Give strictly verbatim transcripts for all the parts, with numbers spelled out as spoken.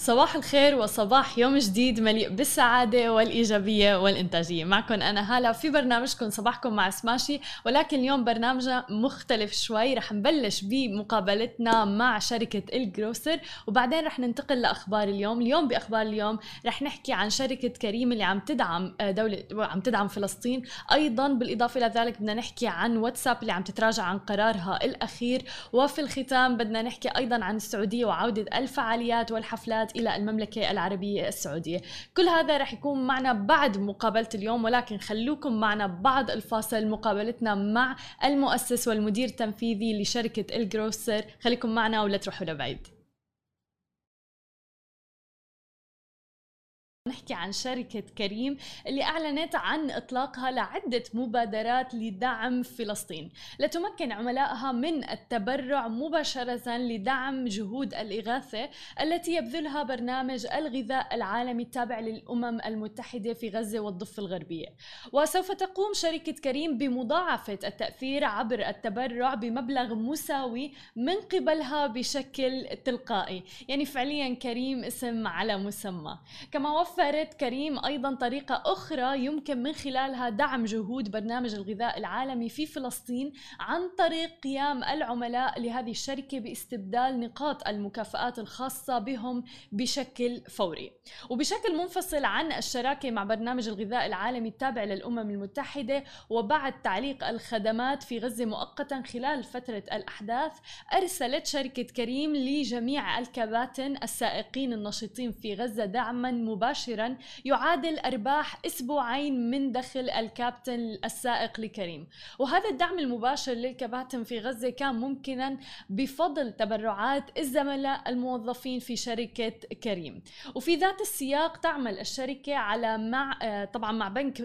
صباح الخير وصباح يوم جديد مليء بالسعادة والإيجابية والإنتاجية. معكم أنا هالة في برنامجكم صباحكم مع سماشي، ولكن اليوم برنامجنا مختلف شوي. رح نبلش بمقابلتنا مع شركة الجروسر وبعدين رح ننتقل لأخبار اليوم. اليوم بأخبار اليوم رح نحكي عن شركة كريم اللي عم تدعم دولة عم تدعم فلسطين، أيضا بالإضافة إلى ذلك بدنا نحكي عن واتساب اللي عم تتراجع عن قرارها الأخير، وفي الختام بدنا نحكي أيضا عن السعودية وعودة الفعاليات والحفلات إلى المملكة العربية السعودية. كل هذا رح يكون معنا بعد مقابلة اليوم، ولكن خلوكم معنا بعد الفاصل مقابلتنا مع المؤسس والمدير التنفيذي لشركة الجروسر. خليكم معنا ولا تروحوا لبعيد. نحكي عن شركة كريم اللي أعلنت عن إطلاقها لعدة مبادرات لدعم فلسطين لتمكن عملائها من التبرع مباشرة لدعم جهود الإغاثة التي يبذلها برنامج الغذاء العالمي التابع للأمم المتحدة في غزة والضفة الغربية. وسوف تقوم شركة كريم بمضاعفة التأثير عبر التبرع بمبلغ مساوي من قبلها بشكل تلقائي، يعني فعليا كريم اسم على مسمى. كما وفر وفرت كريم أيضاً طريقة أخرى يمكن من خلالها دعم جهود برنامج الغذاء العالمي في فلسطين عن طريق قيام العملاء لهذه الشركة باستبدال نقاط المكافآت الخاصة بهم بشكل فوري. وبشكل منفصل عن الشراكة مع برنامج الغذاء العالمي التابع للأمم المتحدة، وبعد تعليق الخدمات في غزة مؤقتاً خلال فترة الأحداث، أرسلت شركة كريم لجميع الكباتن السائقين النشطين في غزة دعماً مباشراً يعادل أرباح أسبوعين من دخل الكابتن السائق لكريم. وهذا الدعم المباشر للكباتن في غزة كان ممكنا بفضل تبرعات الزملاء الموظفين في شركة كريم. وفي ذات السياق تعمل الشركة على مع طبعا مع بنك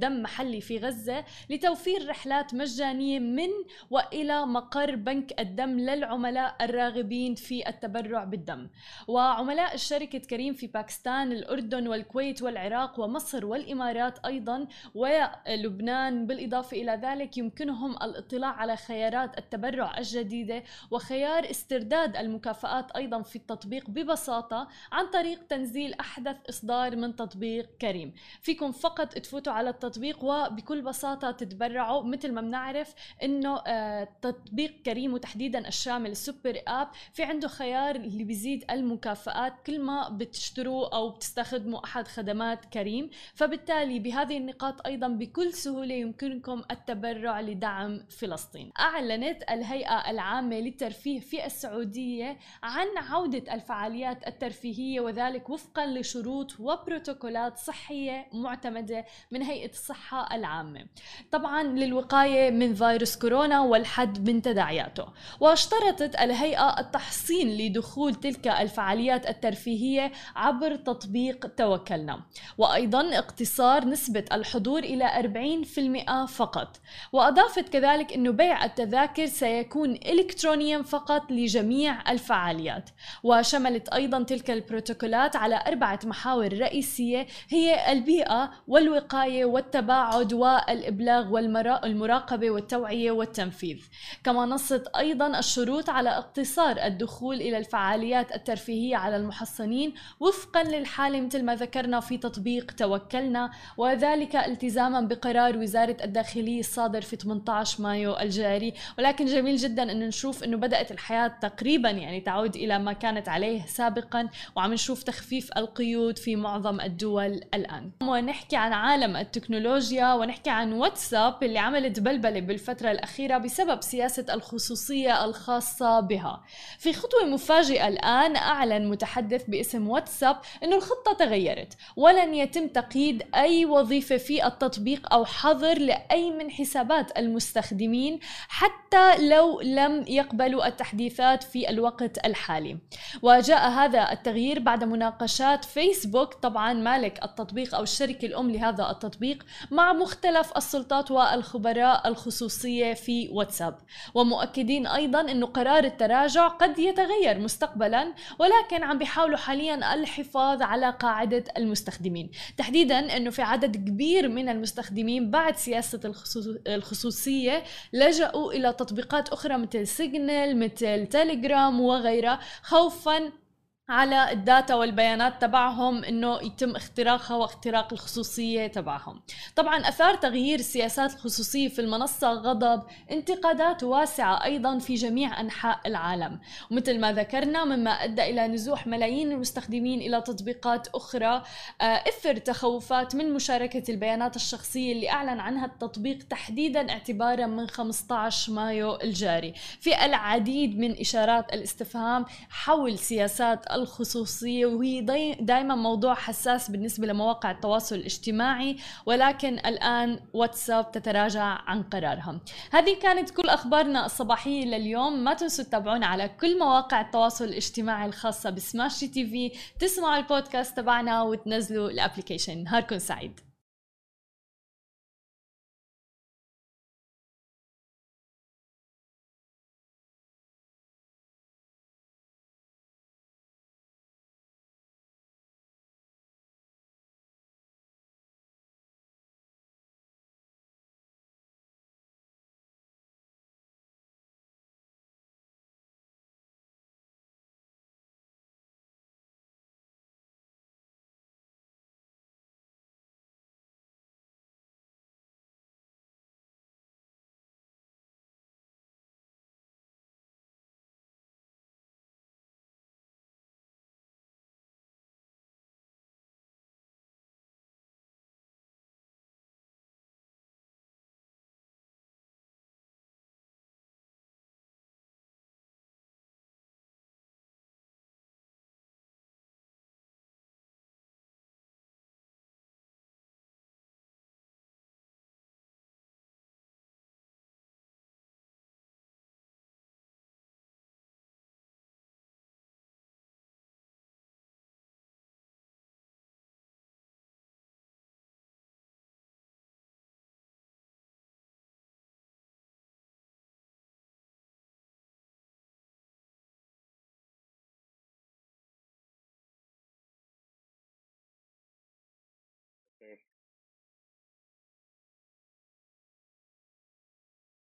دم محلي في غزة لتوفير رحلات مجانية من وإلى مقر بنك الدم للعملاء الراغبين في التبرع بالدم. وعملاء شركة كريم في باكستان، الأردن الأردن والكويت والعراق ومصر والإمارات أيضاً ولبنان بالإضافة إلى ذلك يمكنهم الاطلاع على خيارات التبرع الجديدة وخيار استرداد المكافآت أيضاً في التطبيق ببساطة عن طريق تنزيل أحدث إصدار من تطبيق كريم. فيكم فقط تفوتوا على التطبيق وبكل بساطة تتبرعوا. مثل ما بنعرف إنه تطبيق كريم وتحديداً الشامل السوبر آب في عنده خيار اللي بيزيد المكافآت كل ما بتشتروا أو بتستخدموا خدموا أحد خدمات كريم، فبالتالي بهذه النقاط أيضا بكل سهولة يمكنكم التبرع لدعم فلسطين. أعلنت الهيئة العامة للترفيه في السعودية عن عودة الفعاليات الترفيهية وذلك وفقا لشروط وبروتوكولات صحية معتمدة من هيئة الصحة العامة، طبعا للوقاية من فيروس كورونا والحد من تداعياته. واشترطت الهيئة التحصين لدخول تلك الفعاليات الترفيهية عبر تطبيق توكلنا، وأيضا اقتصار نسبة الحضور إلى أربعين بالمئة فقط. وأضافت كذلك أنه بيع التذاكر سيكون إلكترونيا فقط لجميع الفعاليات. وشملت أيضا تلك البروتوكولات على أربعة محاور رئيسية هي البيئة والوقاية والتباعد والإبلاغ والمراقبة والتوعية والتنفيذ. كما نصت أيضا الشروط على اقتصار الدخول إلى الفعاليات الترفيهية على المحصنين وفقا للحالة مثل ما ذكرنا في تطبيق توكلنا، وذلك التزاما بقرار وزارة الداخلية الصادر في ثمانية عشر مايو الجاري. ولكن جميل جدا أن نشوف أنه بدأت الحياة تقريبا يعني تعود إلى ما كانت عليه سابقا، وعم نشوف تخفيف القيود في معظم الدول الآن. ونحكي عن عالم التكنولوجيا ونحكي عن واتساب اللي عملت بلبلة بالفترة الأخيرة بسبب سياسة الخصوصية الخاصة بها. في خطوة مفاجئة الآن أعلن متحدث باسم واتساب أنه الخطة تغيرت ولن يتم تقييد أي وظيفة في التطبيق أو حظر لأي من حسابات المستخدمين حتى لو لم يقبلوا التحديثات في الوقت الحالي. وجاء هذا التغيير بعد مناقشات فيسبوك، طبعا مالك التطبيق أو الشركة الأم لهذا التطبيق، مع مختلف السلطات والخبراء الخصوصية في واتساب، ومؤكدين أيضا أن قرار التراجع قد يتغير مستقبلا، ولكن عم بيحاولوا حاليا الحفاظ على قاعدة المستخدمين، تحديدا أنه في عدد كبير من المستخدمين بعد سياسة الخصوصية لجأوا إلى تطبيقات أخرى مثل سيجنال مثل تليجرام وغيرها خوفا على الداتا والبيانات تبعهم انه يتم اختراقها واختراق الخصوصية تبعهم. طبعا اثار تغيير سياسات الخصوصية في المنصة غضب انتقادات واسعة ايضا في جميع انحاء العالم، ومثل ما ذكرنا مما ادى الى نزوح ملايين المستخدمين الى تطبيقات اخرى اثر تخوفات من مشاركة البيانات الشخصية اللي اعلن عنها التطبيق تحديدا اعتبارا من خمسة عشر مايو الجاري. في العديد من اشارات الاستفهام حول سياسات الخصوصية، وهي دائما موضوع حساس بالنسبة لمواقع التواصل الاجتماعي، ولكن الآن واتساب تتراجع عن قرارها. هذه كانت كل أخبارنا الصباحية لليوم، ما تنسوا تتابعونا على كل مواقع التواصل الاجتماعي الخاصة بسماشي تيفي، تسمعوا البودكاست تبعنا وتنزلوا الابليكيشن. نهاركم سعيد.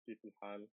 كيف الحال؟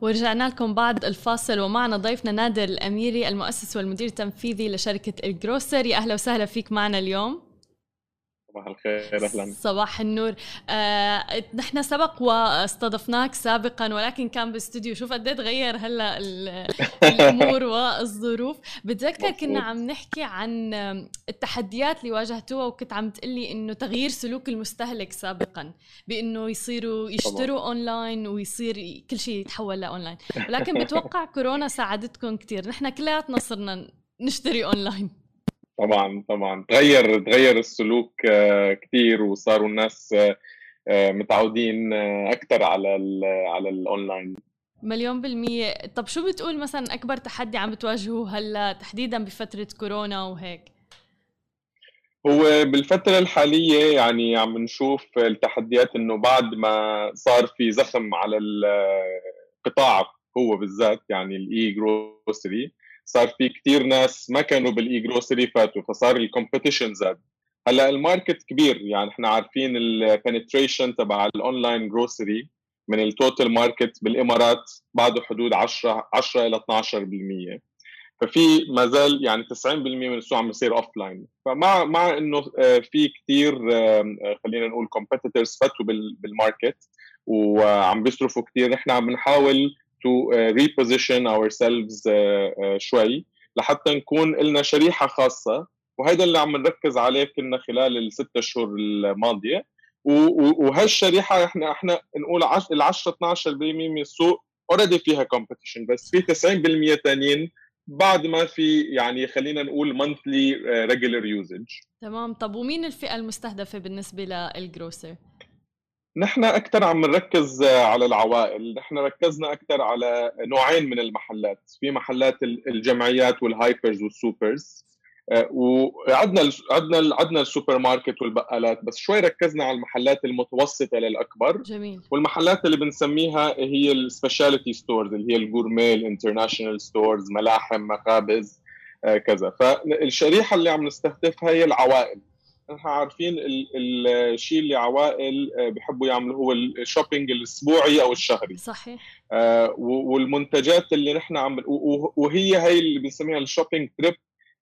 ورجعنا لكم بعد الفاصل ومعنا ضيفنا نادر الأميري المؤسس والمدير التنفيذي لشركة الجروسري. أهلا وسهلا فيك معنا اليوم. صباح الخير. أهلا. صباح النور. آه، نحن سبق واستضفناك سابقا ولكن كان باستوديو، شوف قد ايه تغير هلا الامور والظروف. بتذكر كنا عم نحكي عن التحديات اللي واجهتوها، وكنت عم تقلي انه تغيير سلوك المستهلك سابقا بانه يصيروا يشتروا اونلاين ويصير كل شيء يتحول لاونلاين، ولكن بتوقع كورونا ساعدتكم كثير. نحن كلياتنا صرنا نشتري اونلاين. طبعا طبعا تغير تغير السلوك كثير، وصاروا الناس متعودين اكثر على ال على الاونلاين مليون بالمية. طب شو بتقول مثلا اكبر تحدي عم بتواجهوه هلا تحديدا بفترة كورونا وهيك؟ هو بالفترة الحالية يعني عم نشوف التحديات انه بعد ما صار في زخم على القطاع هو بالذات، يعني الاي جروسري صار في كتير ناس ما كانوا بالإي جروسري فاتوا، فصار الكومبيتيشن زاد. هلا الماركت كبير، يعني احنا عارفين البنتريشن تبع الاونلاين جروسري من التوتال ماركت بالامارات بعده حدود عشرة الى اثني عشر بالمية، ففي ما زال يعني تسعين بالمية من السوق عم يصير اوفلاين. فمع مع انه في كتير خلينا نقول كومبيتيتورز فاتوا بالماركت وعم بيصرفوا كتير، نحن عم نحاول to reposition ourselves شوي لحتى نكون لنا شريحة خاصة، وهذا اللي عم نركز عليه كنا خلال الستة شهور الماضية. وهالشريحة احنا احنا نقول ال عشرة اثنا عشر بالمئة من السوق اوريدي فيها كومبيتيشن، بس في تسعين بالمئة ثانيين بعد ما في يعني خلينا نقول مونثلي ريجولر يوزج. تمام. طب ومين الفئة المستهدفة بالنسبة للجروسر؟ نحن أكثر عم نركز على العوائل، نحن ركزنا أكثر على نوعين من المحلات، في محلات الجمعيات والهايبرز والسوبرز، وعدنا عدنا عدنا السوبر ماركت والبقالات، بس شوي ركزنا على المحلات المتوسطة للأكبر. جميل. والمحلات اللي بنسميها هي السبيشاليتي ستورز اللي هي الجورميه، الانترناشنال ستورز، ملاحم، مخابز، كذا. فالشريحة اللي عم نستهدفها هي العوائل. نحن عارفين الشيء اللي عوائل بحبوا يعملوا هو الشوبينج الاسبوعي او الشهري. صحيح. آه والمنتجات اللي نحن عم وهي هي اللي بنسميها الشوبينج تريب،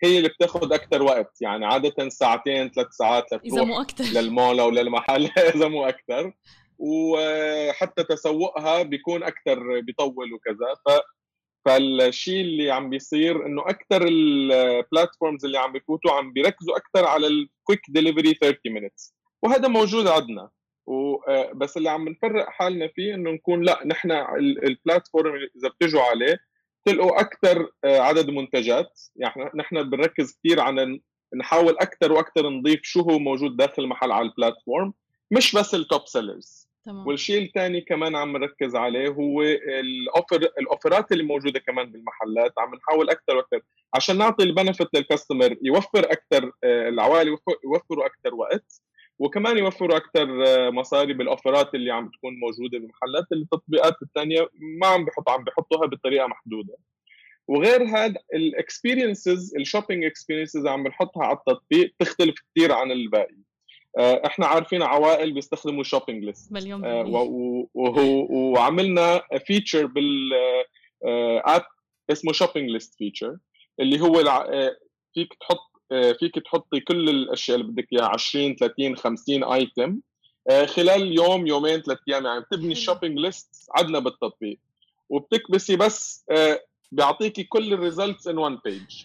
هي اللي بتاخذ اكثر وقت، يعني عاده ساعتين ثلاث ساعات لتروح للمول او للمحل اذا مو اكثر، وحتى تسوقها بيكون اكثر، بيطول وكذا. ف فالشيء اللي عم بيصير انه اكثر البلاتفورمز اللي عم بيفوتوا عم بيركزوا اكثر على الكويك ديليفري ثلاثين مينتس، وهذا موجود عندنا، بس اللي عم نفرق حالنا فيه انه نكون لا، نحن البلاتفورم اذا بتجوا عليه تلقوا اكثر عدد منتجات، يعني نحن بنركز كثير على نحاول اكثر واكثر نضيف شو هو موجود داخل المحل على البلاتفورم، مش بس التوب سيلرز. تمام. والشيء الثاني كمان عم نركز عليه هو الاوفر الاوفرات اللي موجوده كمان بالمحلات، عم نحاول اكثر واكثر عشان نعطي البنفيت للكاستمر، يوفر اكثر العوائل، يوفروا اكثر وقت، وكمان يوفروا اكثر مصاري بالاوفرات اللي عم تكون موجوده بالمحلات اللي التطبيقات الثانيه ما عم بحط عم بحطوها بطريقه محدوده. وغير هذا الاكسبيرينسز، الشوبينج اكسبيرينسز عم بنحطها على التطبيق تختلف كثير عن الباقي. احنا عارفين عوائل بيستخدموا شوبينج ليست مليون بالمية، وعملنا فيتشر بالاب اسمه شوبينج ليست فيتشر، اللي هو فيك تحط فيك تحطي كل الاشياء اللي بدك اياها، عشرين ثلاثين خمسين ايتم خلال يوم يومين ثلاث ايام، يعني بتبني الشوبينج ليست عندنا بالتطبيق، وبتكبسي بس بيعطيكي كل الريزلتس ان وان بيج.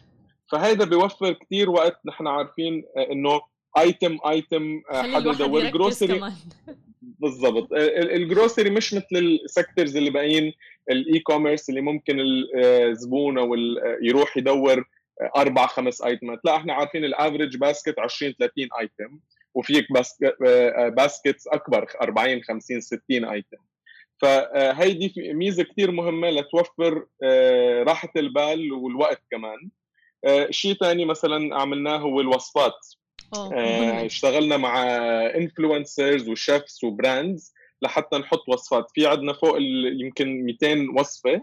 فهذا بيوفر كثير وقت. نحن عارفين انه ايتم ايتم حدده، والجروسري بالضبط. الجروسري مش مثل السيكتورز اللي باقيين الاي كوميرس اللي ممكن الزبون او يروح يدور اربع خمس ايتمات، لا احنا عارفين الافريج باسكت عشرين ثلاثين ايتم، وفيك باسكتس اكبر أربعين خمسين ستين ايتم. فهيدي ميزه كثير مهمه لتوفر راحه البال والوقت كمان. شيء ثاني مثلا عملناه هو الوصفات. آه، اشتغلنا مع انفلونسرز وشيفز وبراندز لحتى نحط وصفات. في عندنا فوق يمكن مئتين وصفه،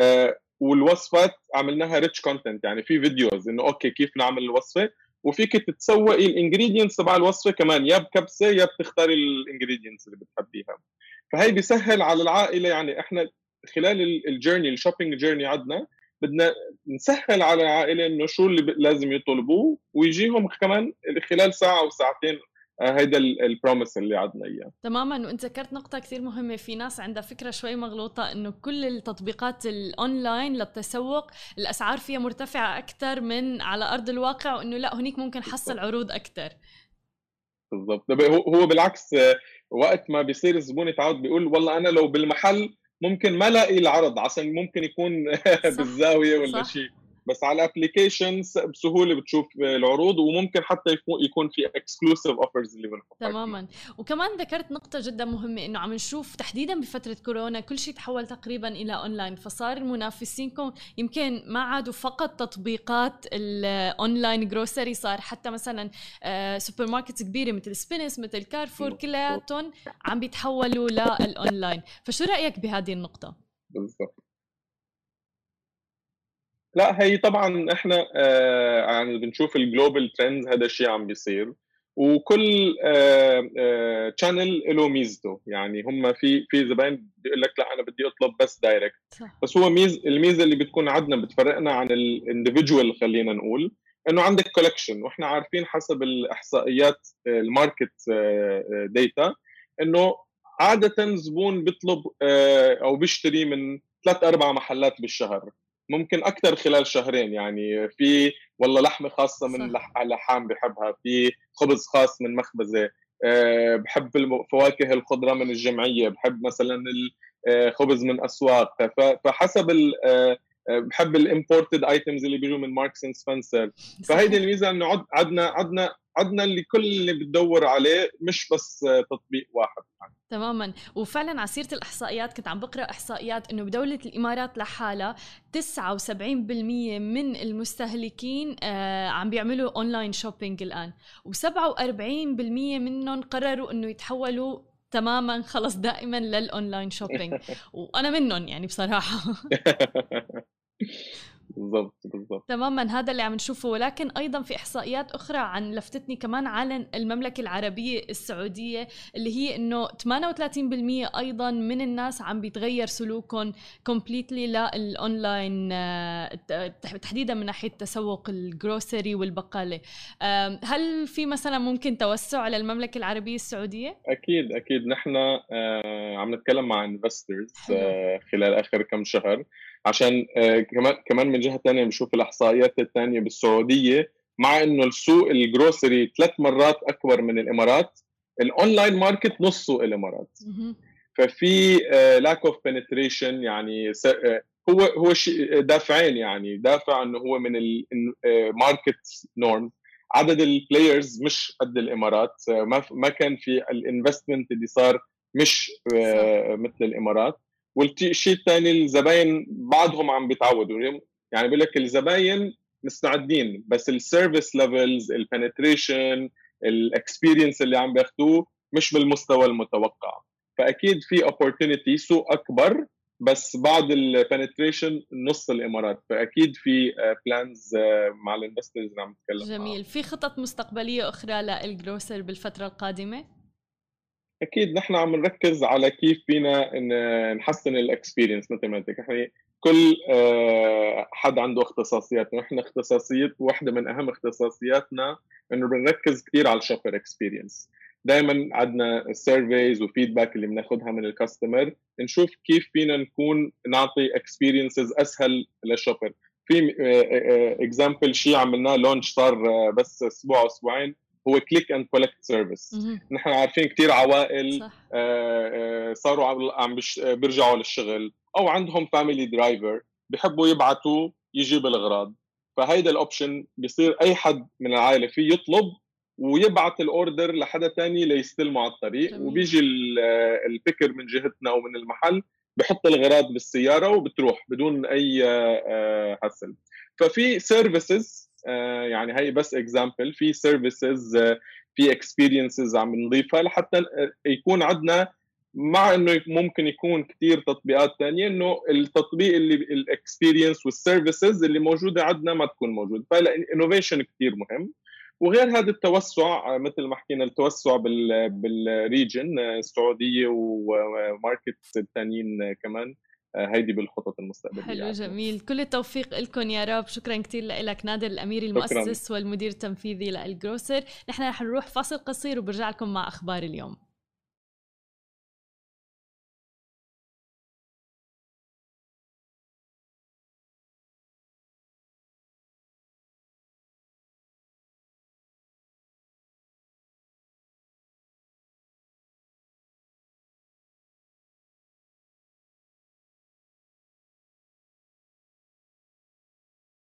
آه، والوصفات عملناها ريتش كونتنت، يعني في فيديوز انه اوكي كيف نعمل الوصفه، وفيك تتسوقي الانجريدينتس تبع الوصفه كمان، يا بكبسه يا بتختاري الانجريدينتس اللي بتحبيها. فهي بيسهل على العائله، يعني احنا خلال الجيرني الشوبينج جيرني عندنا بدنا نسهل على العائله انه شو اللي لازم يطلبوه ويجيهم كمان خلال ساعه او ساعتين. هيدا البروميس اللي عندنا اياه. تماما. وانت ذكرت نقطه كثير مهمه، في ناس عندها فكره شوي مغلوطه انه كل التطبيقات الاونلاين للتسوق الاسعار فيها مرتفعه اكثر من على ارض الواقع، وانه لا هنيك ممكن حصل عروض اكثر. بالضبط. هو بالعكس، وقت ما بيصير الزبون يتعود بيقول والله انا لو بالمحل ممكن ما لاقي العرض عشان ممكن يكون بالزاويه ولا شيء، بس على الابلكيشن بسهوله بتشوف العروض، وممكن حتى يكون في اكسكلوسيف اوفرز اللي بنحطها. تماما. وكمان ذكرت نقطه جدا مهمه، انه عم نشوف تحديدا بفتره كورونا كل شيء تحول تقريبا الى اونلاين، فصار منافسينكم يمكن ما عادوا فقط تطبيقات الاونلاين جروسري، صار حتى مثلا سوبر ماركت كبيره مثل سبينس مثل كارفور كلاتون عم بيتحولوا للاونلاين، فشو رايك بهذه النقطه؟ بالضبط. لا هي طبعا احنا آه يعني بنشوف الجلوبال ترندز، هذا الشيء عم بيصير، وكل تشانل له ميزته، يعني هم في في زباين بيقول لك لا انا بدي اطلب بس دايركت، بس هو ميز الميزه اللي بتكون عندنا بتفرقنا عن الانديفيديوال خلينا نقول انه عندك كولكشن، واحنا عارفين حسب الاحصائيات الماركت داتا انه عاده زبون بيطلب آه او بيشتري من ثلاث اربع محلات بالشهر، ممكن اكثر خلال شهرين. يعني في والله لحمه خاصه من لحام بحبها، في خبز خاص من مخبزه، أه بحب الفواكه الخضره من الجمعيه، بحب مثلا الخبز من اسواق، فحسب بحب الامبورتد ايتمز اللي بيجوا من ماركس اند سبنسر. فهيدي الميزه انه عد عدنا عدنا عدنا اللي كل اللي بتدور عليه، مش بس تطبيق واحد يعني. تماما. وفعلا على سيره الاحصائيات، كنت عم بقرا احصائيات انه بدوله الامارات لحالها تسعة وسبعين بالمية من المستهلكين عم بيعملوا اونلاين شوبينج الان، و47% منهم قرروا انه يتحولوا تماما خلص دائما للاونلاين شوبينج، وانا منهم يعني بصراحه. بالضبط بالضبط تماما، هذا اللي عم نشوفه. ولكن أيضا في إحصائيات أخرى عن لفتتني كمان عن المملكة العربية السعودية، اللي هي أنه ثمانية وثلاثين بالمية أيضا من الناس عم بيتغير سلوكهم كومبليتلي للأونلاين، تحديدا من ناحية تسوق الجروسري والبقالة. هل في مثلا ممكن توسع على المملكة العربية السعودية؟ أكيد أكيد، نحن عم نتكلم مع انفسترز خلال آخر كم شهر، عشان كمان كمان من جهه ثانيه بنشوف الاحصائيات الثانيه بالسعوديه، مع انه السوق الجروسري ثلاث مرات اكبر من الامارات، الاونلاين ماركت نص سوق الامارات. ففي لاك اوف بنتريشن، يعني هو هو دافعين، يعني دافع انه هو من الماركت نورم، عدد البلايرز مش قد الامارات، ما ما كان في الانفستمنت اللي صار مش مثل الامارات. والشيء الثاني الزباين بعضهم عم بيتعودوا، يعني بقول لك الزباين مستعدين، بس السيرفيس ليفلز، البنتريشن، الاكسبيرينس اللي عم بياخذوه مش بالمستوى المتوقع. فاكيد في اوبورتونيتي، سوق اكبر بس بعض البنتريشن نص الامارات، فاكيد في بلانز مع الانفسترز اللي عم نتكلم. جميل. في خطط مستقبليه اخرى للجروسر بالفتره القادمه؟ اكيد نحن عم نركز على كيف فينا نحسن الاكسبيرينس، مثل ما قلت لك احنا كل حد عنده اختصاصيات، ونحن اختصاصيه واحده من اهم اختصاصياتنا انه بنركز كثير على الشوبر اكسبيرينس. دائما عندنا السيرفيز وفيدباك اللي بناخذها من الكاستمر، نشوف كيف فينا نكون نعطي اكسبيرينسز اسهل للشوبر. في اكزامبل شيء عملناه لونش صار بس اسبوع او اسبوعين، هو كليك اند كولكت سيرفيس. نحن عارفين كثير عوائل صاروا عم بيرجعوا للشغل او عندهم فاميلي درايفر، بحبوا يبعثوا يجيب الاغراض، فهيدا الاوبشن بيصير اي حد من العائله فيه يطلب ويبعث الاوردر لحدا ثاني ليستلمه على الطريق. جميل. وبيجي البيكر من جهتنا او من المحل، بحط الاغراض بالسياره وبتروح بدون اي حسل. ففي سيرفيسز، يعني هي بس اكزامبل، في سيرفيسز، في اكسبيرينسز عم نضيفها لحتى يكون عندنا، مع انه ممكن يكون كثير تطبيقات ثانيه، انه التطبيق اللي الاكسبيرينس والسيرفيسز اللي موجوده عندنا ما تكون موجوده. فالانوفيشن كثير مهم. وغير هذا التوسع، مثل ما حكينا التوسع بال بالريجن السعوديه وماركتس الثانيين كمان، هيدي بالخطط المستقبلية. حلو يعني. جميل. كل التوفيق لكم يا رب. شكرا كثير لك نادر الأميري، المؤسس والمدير التنفيذي للجروسر. نحن رح نروح فاصل قصير وبرجع لكم مع أخبار اليوم.